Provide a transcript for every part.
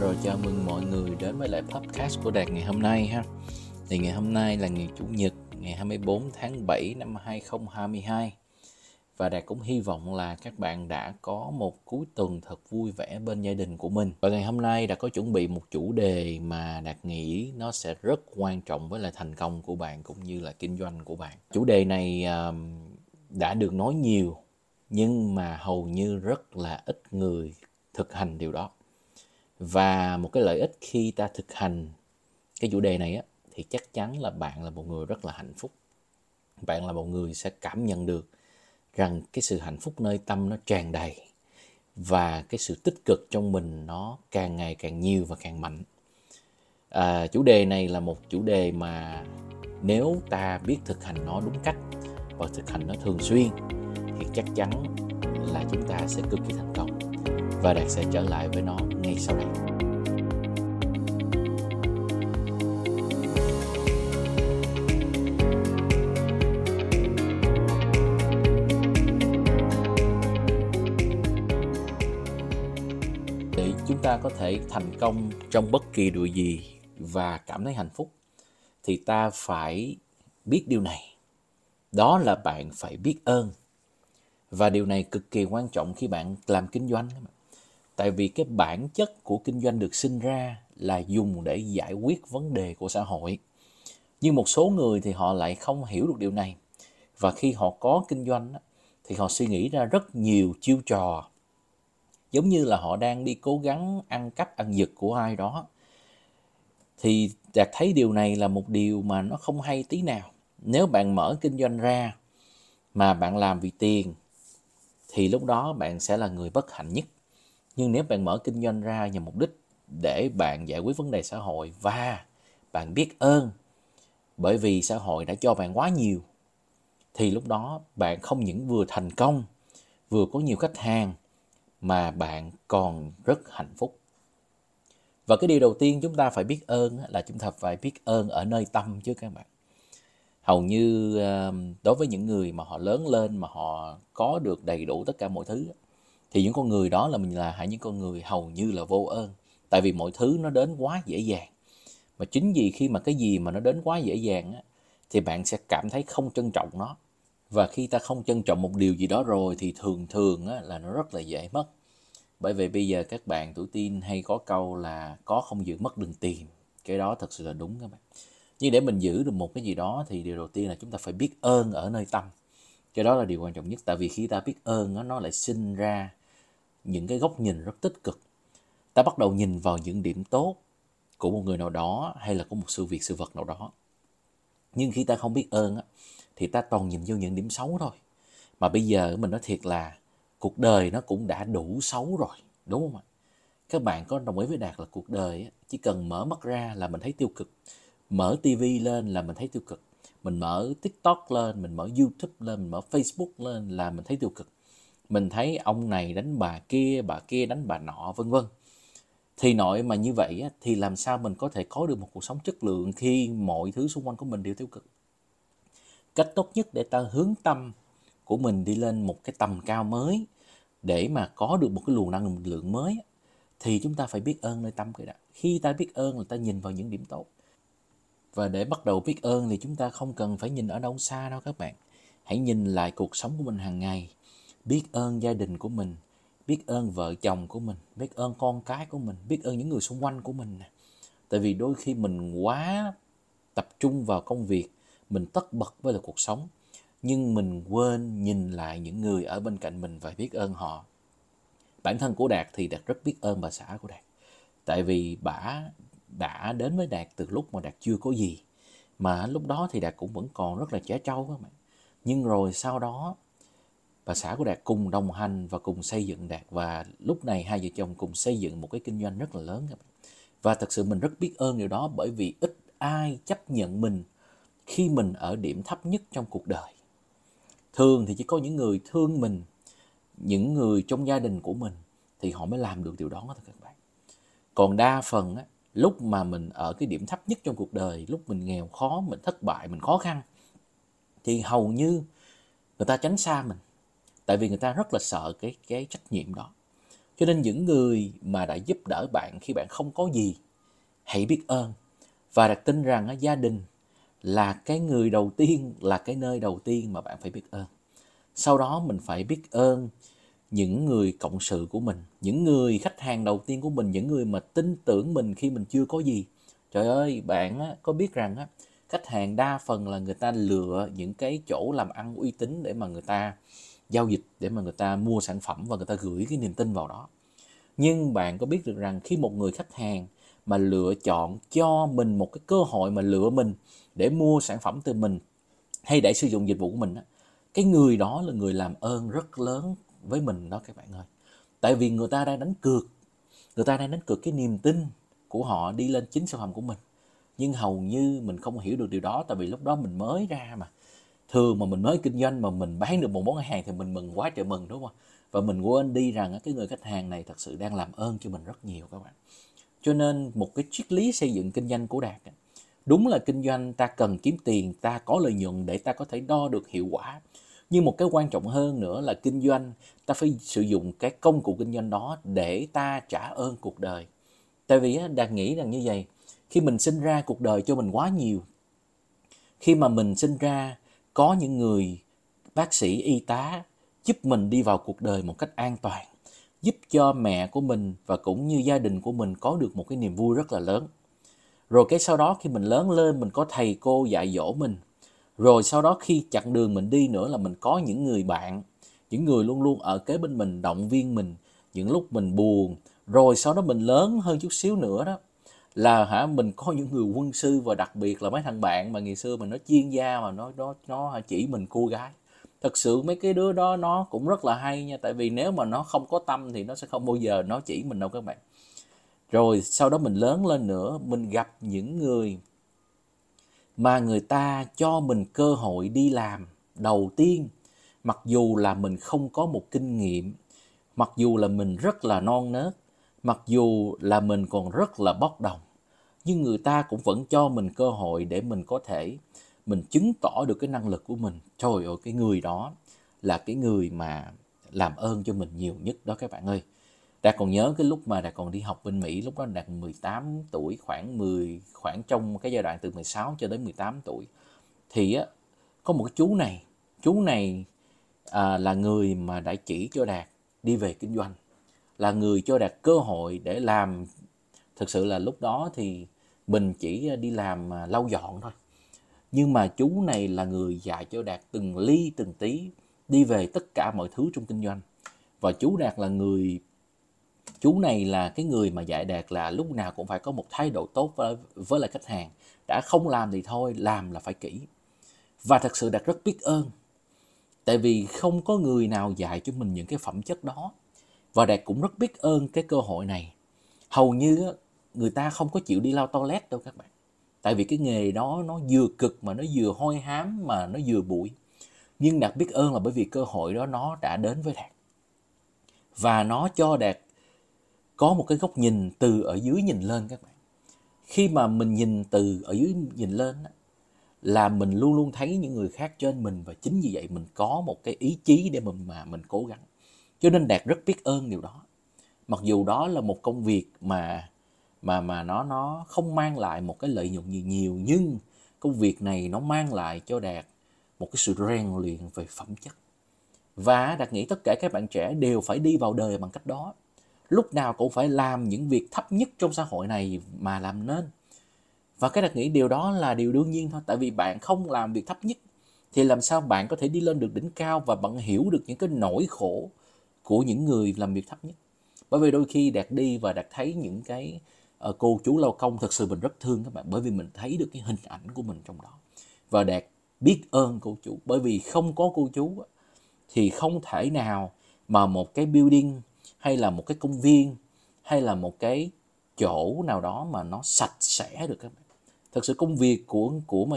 Rồi chào mừng mọi người đến với lại podcast của Đạt ngày hôm nay ha. Thì ngày hôm nay là ngày Chủ nhật, ngày 24 tháng 7 năm 2022. Và Đạt cũng hy vọng là các bạn đã có một cuối tuần thật vui vẻ bên gia đình của mình. Và ngày hôm nay Đạt có chuẩn bị một chủ đề mà Đạt nghĩ nó sẽ rất quan trọng với lại thành công của bạn cũng như là kinh doanh của bạn. Chủ đề này đã được nói nhiều nhưng mà hầu như rất là ít người thực hành điều đó. Và một cái lợi ích khi ta thực hành cái chủ đề này á, thì chắc chắn là bạn là một người rất là hạnh phúc. Bạn là một người sẽ cảm nhận được rằng cái sự hạnh phúc nơi tâm nó tràn đầy và cái sự tích cực trong mình nó càng ngày càng nhiều và càng mạnh. Chủ đề này là một chủ đề mà nếu ta biết thực hành nó đúng cách và thực hành nó thường xuyên thì chắc chắn là chúng ta sẽ cực kỳ thành công. Và Đạt sẽ trở lại với nó ngay sau đây. Để chúng ta có thể thành công trong bất kỳ điều gì và cảm thấy hạnh phúc, thì ta phải biết điều này. Đó là bạn phải biết ơn. Và điều này cực kỳ quan trọng khi bạn làm kinh doanh. Tại vì cái bản chất của kinh doanh được sinh ra là dùng để giải quyết vấn đề của xã hội. Nhưng một số người thì họ lại không hiểu được điều này. Và khi họ có kinh doanh thì họ suy nghĩ ra rất nhiều chiêu trò. Giống như là họ đang đi cố gắng ăn cắp, ăn giật của ai đó. Thì Đạt thấy điều này là một điều mà nó không hay tí nào. Nếu bạn mở kinh doanh ra mà bạn làm vì tiền thì lúc đó bạn sẽ là người bất hạnh nhất. Nhưng nếu bạn mở kinh doanh ra nhằm mục đích để bạn giải quyết vấn đề xã hội và bạn biết ơn bởi vì xã hội đã cho bạn quá nhiều, thì lúc đó bạn không những vừa thành công, vừa có nhiều khách hàng mà bạn còn rất hạnh phúc. Và cái điều đầu tiên chúng ta phải biết ơn là chúng ta phải biết ơn ở nơi tâm chứ các bạn. Hầu như đối với những người mà họ lớn lên mà họ có được đầy đủ tất cả mọi thứ thì những con người đó là những con người hầu như là vô ơn. Tại vì mọi thứ nó đến quá dễ dàng. Mà chính vì khi mà cái gì mà nó đến quá dễ dàng thì bạn sẽ cảm thấy không trân trọng nó. Và khi ta không trân trọng một điều gì đó rồi thì thường thường là nó rất là dễ mất. Bởi vậy bây giờ các bạn tuổi teen hay có câu là có không giữ mất đừng tìm. Cái đó thật sự là đúng các bạn. Nhưng để mình giữ được một cái gì đó thì điều đầu tiên là chúng ta phải biết ơn ở nơi tâm. Cái đó là điều quan trọng nhất. Tại vì khi ta biết ơn nó lại sinh ra những cái góc nhìn rất tích cực. Ta bắt đầu nhìn vào những điểm tốt của một người nào đó hay là của một sự việc, sự vật nào đó. Nhưng khi ta không biết ơn thì ta toàn nhìn vô những điểm xấu thôi. Mà bây giờ mình nói thiệt là cuộc đời nó cũng đã đủ xấu rồi, đúng không ạ? Các bạn có đồng ý với Đạt là cuộc đời chỉ cần mở mắt ra là mình thấy tiêu cực. Mở tivi lên là mình thấy tiêu cực. Mình mở TikTok lên, mình mở YouTube lên, mình mở Facebook lên là mình thấy tiêu cực. Mình thấy ông này đánh bà kia đánh bà nọ, vân vân. Thì nội mà như vậy thì làm sao mình có thể có được một cuộc sống chất lượng khi mọi thứ xung quanh của mình đều tiêu cực. Cách tốt nhất để ta hướng tâm của mình đi lên một cái tầm cao mới để mà có được một cái luồng năng lượng mới thì chúng ta phải biết ơn nơi tâm cái đã. Khi ta biết ơn là ta nhìn vào những điểm tốt. Và để bắt đầu biết ơn thì chúng ta không cần phải nhìn ở đâu xa đâu các bạn. Hãy nhìn lại cuộc sống của mình hàng ngày. Biết ơn gia đình của mình, biết ơn vợ chồng của mình, biết ơn con cái của mình, biết ơn những người xung quanh của mình. Tại vì đôi khi mình quá tập trung vào công việc, mình tất bật với lại cuộc sống, nhưng mình quên nhìn lại những người ở bên cạnh mình và biết ơn họ. Bản thân của Đạt thì Đạt rất biết ơn bà xã của Đạt. Tại vì bả đã đến với Đạt từ lúc mà Đạt chưa có gì. Mà lúc đó thì Đạt cũng vẫn còn rất là trẻ trâu các bạn. Nhưng rồi sau đó bà xã của Đạt cùng đồng hành và cùng xây dựng Đạt. Và lúc này hai vợ chồng cùng xây dựng một cái kinh doanh rất là lớn các bạn. Và thật sự mình rất biết ơn điều đó. Bởi vì ít ai chấp nhận mình khi mình ở điểm thấp nhất trong cuộc đời. Thường thì chỉ có những người thương mình, những người trong gia đình của mình thì họ mới làm được điều đó thôi các bạn. Còn đa phần á, lúc mà mình ở cái điểm thấp nhất trong cuộc đời, lúc mình nghèo khó, mình thất bại, mình khó khăn thì hầu như người ta tránh xa mình. Tại vì người ta rất là sợ cái trách nhiệm đó. Cho nên những người mà đã giúp đỡ bạn khi bạn không có gì, hãy biết ơn. Và đặt tin rằng gia đình là cái người đầu tiên, là cái nơi đầu tiên mà bạn phải biết ơn. Sau đó mình phải biết ơn những người cộng sự của mình, những người khách hàng đầu tiên của mình, những người mà tin tưởng mình khi mình chưa có gì. Trời ơi, bạn có biết rằng khách hàng đa phần là người ta lựa những cái chỗ làm ăn uy tín để mà người ta giao dịch, để mà người ta mua sản phẩm và người ta gửi cái niềm tin vào đó. Nhưng bạn có biết được rằng khi một người khách hàng mà lựa chọn cho mình một cái cơ hội mà lựa mình để mua sản phẩm từ mình hay để sử dụng dịch vụ của mình, cái người đó là người làm ơn rất lớn với mình đó các bạn ơi. Tại vì người ta đang đánh cược, người ta đang đánh cược cái niềm tin của họ đi lên chính sản phẩm của mình. Nhưng hầu như mình không hiểu được điều đó, tại vì lúc đó mình mới ra mà. Thường mà mình mới kinh doanh mà mình bán được một món hàng thì mình mừng quá trời mừng, đúng không? Và mình quên đi rằng cái người khách hàng này thật sự đang làm ơn cho mình rất nhiều các bạn. Cho nên một cái triết lý xây dựng kinh doanh của Đạt, đúng là kinh doanh ta cần kiếm tiền, ta có lợi nhuận để ta có thể đo được hiệu quả. Nhưng một cái quan trọng hơn nữa là kinh doanh, ta phải sử dụng cái công cụ kinh doanh đó để ta trả ơn cuộc đời. Tại vì Đạt nghĩ rằng như vậy, khi mình sinh ra cuộc đời cho mình quá nhiều. Khi mà mình sinh ra có những người bác sĩ, y tá giúp mình đi vào cuộc đời một cách an toàn, giúp cho mẹ của mình và cũng như gia đình của mình có được một cái niềm vui rất là lớn. Rồi cái sau đó khi mình lớn lên mình có thầy cô dạy dỗ mình. Rồi sau đó khi chặng đường mình đi nữa là mình có những người bạn, những người luôn luôn ở kế bên mình, động viên mình những lúc mình buồn. Rồi sau đó mình lớn hơn chút xíu nữa đó là mình có những người quân sư, và đặc biệt là mấy thằng bạn mà ngày xưa mình nói chuyên gia mà nó chỉ mình cô gái. Thật sự mấy cái đứa đó nó cũng rất là hay nha, tại vì nếu mà nó không có tâm thì nó sẽ không bao giờ nó chỉ mình đâu các bạn. Rồi sau đó mình lớn lên nữa, mình gặp những người mà người ta cho mình cơ hội đi làm đầu tiên, mặc dù là mình không có một kinh nghiệm, mặc dù là mình rất là non nớt, mặc dù là mình còn rất là bốc đồng, nhưng người ta cũng vẫn cho mình cơ hội để mình có thể mình chứng tỏ được cái năng lực của mình. Trời ơi, cái người đó là cái người mà làm ơn cho mình nhiều nhất đó các bạn ơi. Đạt còn nhớ cái lúc mà Đạt còn đi học bên Mỹ, lúc đó Đạt 18 tuổi, khoảng trong cái giai đoạn từ 16 cho đến 18 tuổi. Thì có một cái chú này là người mà đã chỉ cho Đạt đi về kinh doanh, là người cho Đạt cơ hội để làm. Thực sự là lúc đó thì mình chỉ đi làm lau dọn thôi. Nhưng mà chú này là người dạy cho Đạt từng ly từng tí đi về tất cả mọi thứ trong kinh doanh. Và chú này là cái người mà dạy Đạt là lúc nào cũng phải có một thái độ tốt với lại khách hàng. Đã không làm thì thôi, làm là phải kỹ. Và thật sự Đạt rất biết ơn. Tại vì không có người nào dạy cho mình những cái phẩm chất đó. Và Đạt cũng rất biết ơn cái cơ hội này. Hầu như người ta không có chịu đi lau toilet đâu các bạn. Tại vì cái nghề đó nó vừa cực mà nó vừa hôi hám mà nó vừa bụi. Nhưng Đạt biết ơn là bởi vì cơ hội đó nó đã đến với Đạt. Và nó cho Đạt có một cái góc nhìn từ ở dưới nhìn lên các bạn. Khi mà mình nhìn từ ở dưới nhìn lên là mình luôn luôn thấy những người khác trên mình. Và chính vì vậy mình có một cái ý chí để mà mình cố gắng. Cho nên Đạt rất biết ơn điều đó. Mặc dù đó là một công việc mà nó không mang lại một cái lợi nhuận gì nhiều, nhưng công việc này nó mang lại cho Đạt một cái sự rèn luyện về phẩm chất. Và Đạt nghĩ tất cả các bạn trẻ đều phải đi vào đời bằng cách đó. Lúc nào cũng phải làm những việc thấp nhất trong xã hội này mà làm nên. Và cái Đạt nghĩ điều đó là điều đương nhiên thôi. Tại vì bạn không làm việc thấp nhất thì làm sao bạn có thể đi lên được đỉnh cao, và bạn hiểu được những cái nỗi khổ của những người làm việc thấp nhất. Bởi vì đôi khi Đạt đi và Đạt thấy những cái cô chú lao công, thật sự mình rất thương các bạn, bởi vì mình thấy được cái hình ảnh của mình trong đó. Và Đạt biết ơn cô chú, bởi vì không có cô chú thì không thể nào mà một cái building hay là một cái công viên hay là một cái chỗ nào đó mà nó sạch sẽ được các bạn. Thật sự công việc của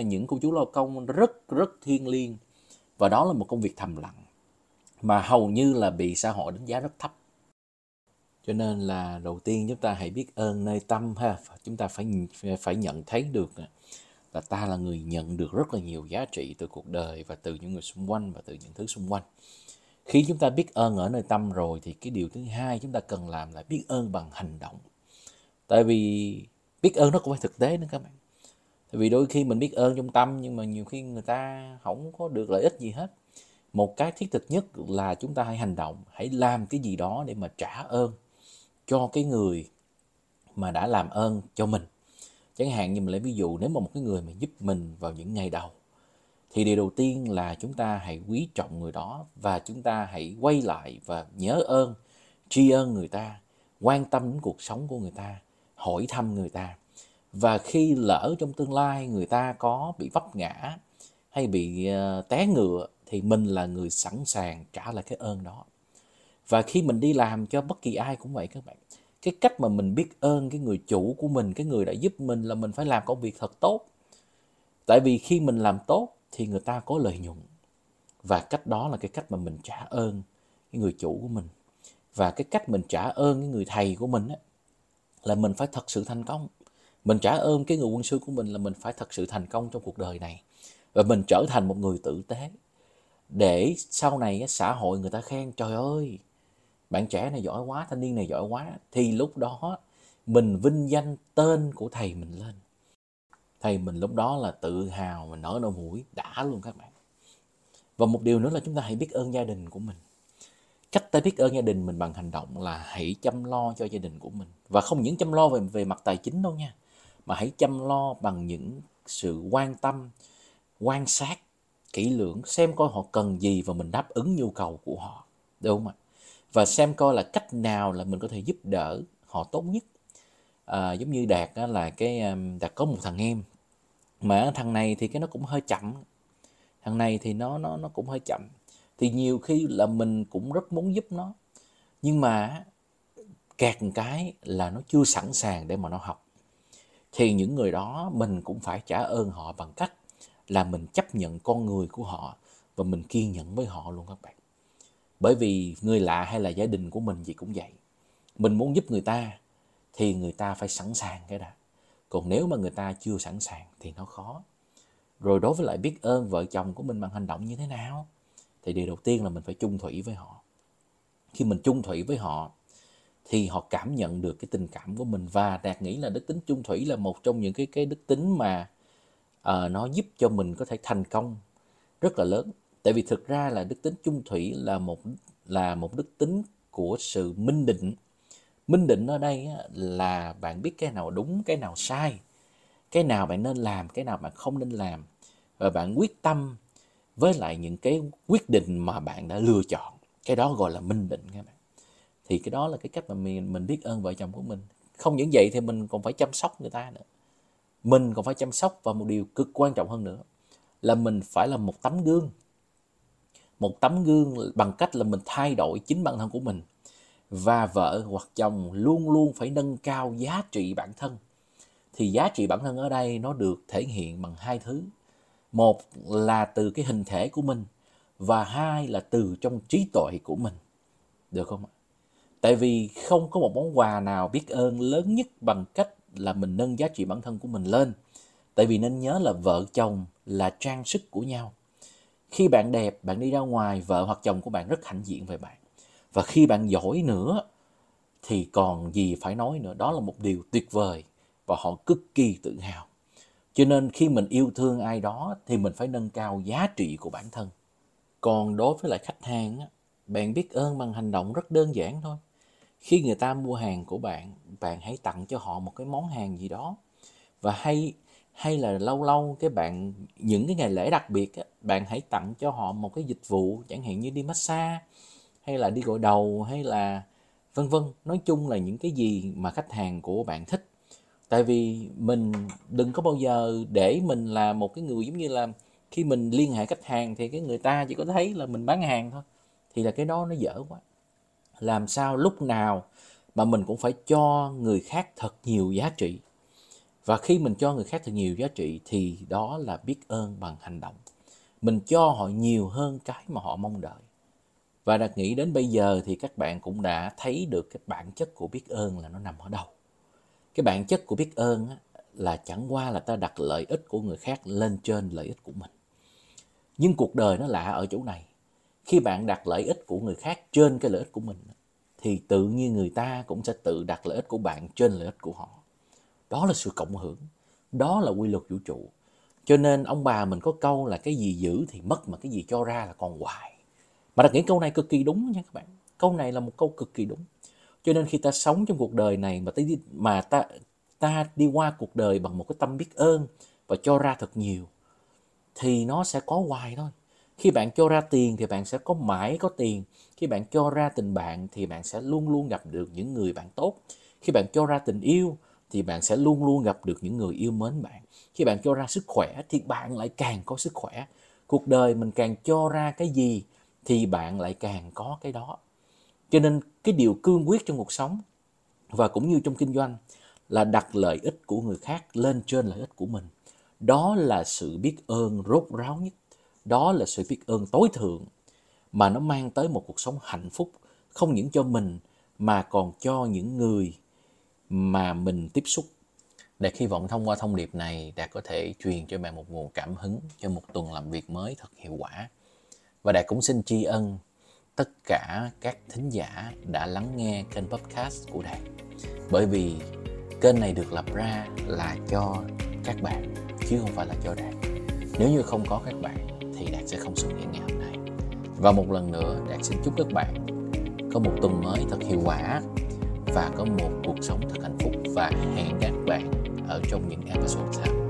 những cô chú lao công rất thiêng liêng, và đó là một công việc thầm lặng mà hầu như là bị xã hội đánh giá rất thấp. Cho nên là đầu tiên chúng ta hãy biết ơn nơi tâm ha. Chúng ta phải nhận thấy được là ta là người nhận được rất là nhiều giá trị từ cuộc đời và từ những người xung quanh và từ những thứ xung quanh. Khi chúng ta biết ơn ở nơi tâm rồi thì cái điều thứ hai chúng ta cần làm là biết ơn bằng hành động. Tại vì biết ơn nó cũng phải thực tế nữa các bạn. Tại vì đôi khi mình biết ơn trong tâm nhưng mà nhiều khi người ta không có được lợi ích gì hết. Một cái thiết thực nhất là chúng ta hãy hành động, hãy làm cái gì đó để mà trả ơn cho cái người mà đã làm ơn cho mình. Chẳng hạn như mình lấy ví dụ, nếu mà một cái người mà giúp mình vào những ngày đầu thì điều đầu tiên là chúng ta hãy quý trọng người đó và chúng ta hãy quay lại và nhớ ơn, tri ân người ta, quan tâm đến cuộc sống của người ta, hỏi thăm người ta. Và khi lỡ trong tương lai người ta có bị vấp ngã hay bị té ngựa thì mình là người sẵn sàng trả lại cái ơn đó. Và khi mình đi làm cho bất kỳ ai cũng vậy các bạn. Cái cách mà mình biết ơn cái người chủ của mình, cái người đã giúp mình là mình phải làm công việc thật tốt. Tại vì khi mình làm tốt thì người ta có lợi nhuận. Và cách đó là cái cách mà mình trả ơn cái người chủ của mình. Và cái cách mình trả ơn cái người thầy của mình á, là mình phải thật sự thành công. Mình trả ơn cái người quân sư của mình là mình phải thật sự thành công trong cuộc đời này. Và mình trở thành một người tử tế. Để sau này xã hội người ta khen, trời ơi, bạn trẻ này giỏi quá, thanh niên này giỏi quá. Thì lúc đó mình vinh danh tên của thầy mình lên. Thầy mình lúc đó là tự hào, mình nở nụ mũi, đã luôn các bạn. Và một điều nữa là chúng ta hãy biết ơn gia đình của mình. Cách ta biết ơn gia đình mình bằng hành động là hãy chăm lo cho gia đình của mình. Và không những chăm lo về mặt tài chính đâu nha. Mà hãy chăm lo bằng những sự quan tâm, quan sát kỹ lưỡng, xem coi họ cần gì và mình đáp ứng nhu cầu của họ, đúng không ạ? Và xem coi là cách nào là mình có thể giúp đỡ họ tốt nhất. Giống như Đạt á, là Đạt có một thằng em, mà thằng này thì nó cũng hơi chậm, thằng này thì nó cũng hơi chậm, thì nhiều khi là mình cũng rất muốn giúp nó, nhưng mà kẹt một cái là nó chưa sẵn sàng để mà nó học. Thì những người đó mình cũng phải trả ơn họ bằng cách là mình chấp nhận con người của họ và mình kiên nhẫn với họ luôn các bạn. Bởi vì người lạ hay là gia đình của mình gì cũng vậy. Mình muốn giúp người ta thì người ta phải sẵn sàng cái đã. Còn nếu mà người ta chưa sẵn sàng thì nó khó. Rồi đối với lại biết ơn vợ chồng của mình bằng hành động như thế nào? Thì điều đầu tiên là mình phải chung thủy với họ. Khi mình chung thủy với họ thì họ cảm nhận được cái tình cảm của mình. Và Đạt nghĩ là đức tính chung thủy là một trong những cái đức tính mà nó giúp cho mình có thể thành công rất là lớn. Tại vì thực ra là đức tính chung thủy là một đức tính của sự minh định. Minh định ở đây là bạn biết cái nào đúng, cái nào sai, cái nào bạn nên làm, cái nào bạn không nên làm. Và bạn quyết tâm với lại những cái quyết định mà bạn đã lựa chọn. Cái đó gọi là minh định các bạn. Thì cái đó là cái cách mà mình biết ơn vợ chồng của mình. Không những vậy thì mình còn phải chăm sóc người ta nữa. Mình còn phải chăm sóc, và một điều cực quan trọng hơn nữa là mình phải là một tấm gương. Một tấm gương bằng cách là mình thay đổi chính bản thân của mình. Và vợ hoặc chồng luôn luôn phải nâng cao giá trị bản thân. Thì giá trị bản thân ở đây nó được thể hiện bằng hai thứ. Một là từ cái hình thể của mình, và hai là từ trong trí tuệ của mình. Được không ạ? Tại vì không có một món quà nào biết ơn lớn nhất bằng cách là mình nâng giá trị bản thân của mình lên. Tại vì nên nhớ là vợ chồng là trang sức của nhau. Khi bạn đẹp, bạn đi ra ngoài, vợ hoặc chồng của bạn rất hãnh diện về bạn. Và khi bạn giỏi nữa thì còn gì phải nói nữa. Đó là một điều tuyệt vời và họ cực kỳ tự hào. Cho nên khi mình yêu thương ai đó thì mình phải nâng cao giá trị của bản thân. Còn đối với lại khách hàng, bạn biết ơn bằng hành động rất đơn giản thôi. Khi người ta mua hàng của bạn, bạn hãy tặng cho họ một cái món hàng gì đó. Và hay là lâu lâu những cái ngày lễ đặc biệt, bạn hãy tặng cho họ một cái dịch vụ, chẳng hạn như đi massage, hay là đi gội đầu, hay là vân vân. Nói chung là những cái gì mà khách hàng của bạn thích. Tại vì mình đừng có bao giờ để mình là một cái người giống như là khi mình liên hệ khách hàng thì cái người ta chỉ có thấy là mình bán hàng thôi. Thì là cái đó nó dở quá. Làm sao lúc nào mà mình cũng phải cho người khác thật nhiều giá trị. Và khi mình cho người khác thật nhiều giá trị thì đó là biết ơn bằng hành động. Mình cho họ nhiều hơn cái mà họ mong đợi. Và Đạt nghĩ đến bây giờ thì các bạn cũng đã thấy được cái bản chất của biết ơn là nó nằm ở đâu. Cái bản chất của biết ơn là chẳng qua là ta đặt lợi ích của người khác lên trên lợi ích của mình. Nhưng cuộc đời nó lạ ở chỗ này. Khi bạn đặt lợi ích của người khác trên cái lợi ích của mình thì tự nhiên người ta cũng sẽ tự đặt lợi ích của bạn trên lợi ích của họ. Đó là sự cộng hưởng, đó là quy luật vũ trụ. Cho nên ông bà mình có câu là cái gì giữ thì mất mà cái gì cho ra là còn hoài. Mà Đạt nghĩ câu này cực kỳ đúng nha các bạn. Câu này là một câu cực kỳ đúng. Cho nên khi ta sống trong cuộc đời này mà ta đi qua cuộc đời bằng một cái tâm biết ơn và cho ra thật nhiều thì nó sẽ có hoài thôi. Khi bạn cho ra tiền thì bạn sẽ có mãi có tiền. Khi bạn cho ra tình bạn thì bạn sẽ luôn luôn gặp được những người bạn tốt. Khi bạn cho ra tình yêu thì bạn sẽ luôn luôn gặp được những người yêu mến bạn. Khi bạn cho ra sức khỏe thì bạn lại càng có sức khỏe. Cuộc đời mình càng cho ra cái gì thì bạn lại càng có cái đó. Cho nên cái điều cương quyết trong cuộc sống và cũng như trong kinh doanh là đặt lợi ích của người khác lên trên lợi ích của mình. Đó là sự biết ơn rốt ráo nhất. Đó là sự biết ơn tối thượng mà nó mang tới một cuộc sống hạnh phúc, không những cho mình mà còn cho những người mà mình tiếp xúc. Đạt hy vọng thông qua thông điệp này, Đạt có thể truyền cho bạn một nguồn cảm hứng cho một tuần làm việc mới thật hiệu quả. Và Đạt cũng xin tri ân tất cả các thính giả đã lắng nghe kênh podcast của Đạt. Bởi vì kênh này được lập ra là cho các bạn, chứ không phải là cho Đạt. Nếu như không có các bạn thì Đạt sẽ không xuất hiện ngày hôm nay. Và một lần nữa, Đạt xin chúc các bạn có một tuần mới thật hiệu quả và có một cuộc sống thật hạnh phúc. Và hẹn các bạn ở trong những episode sau.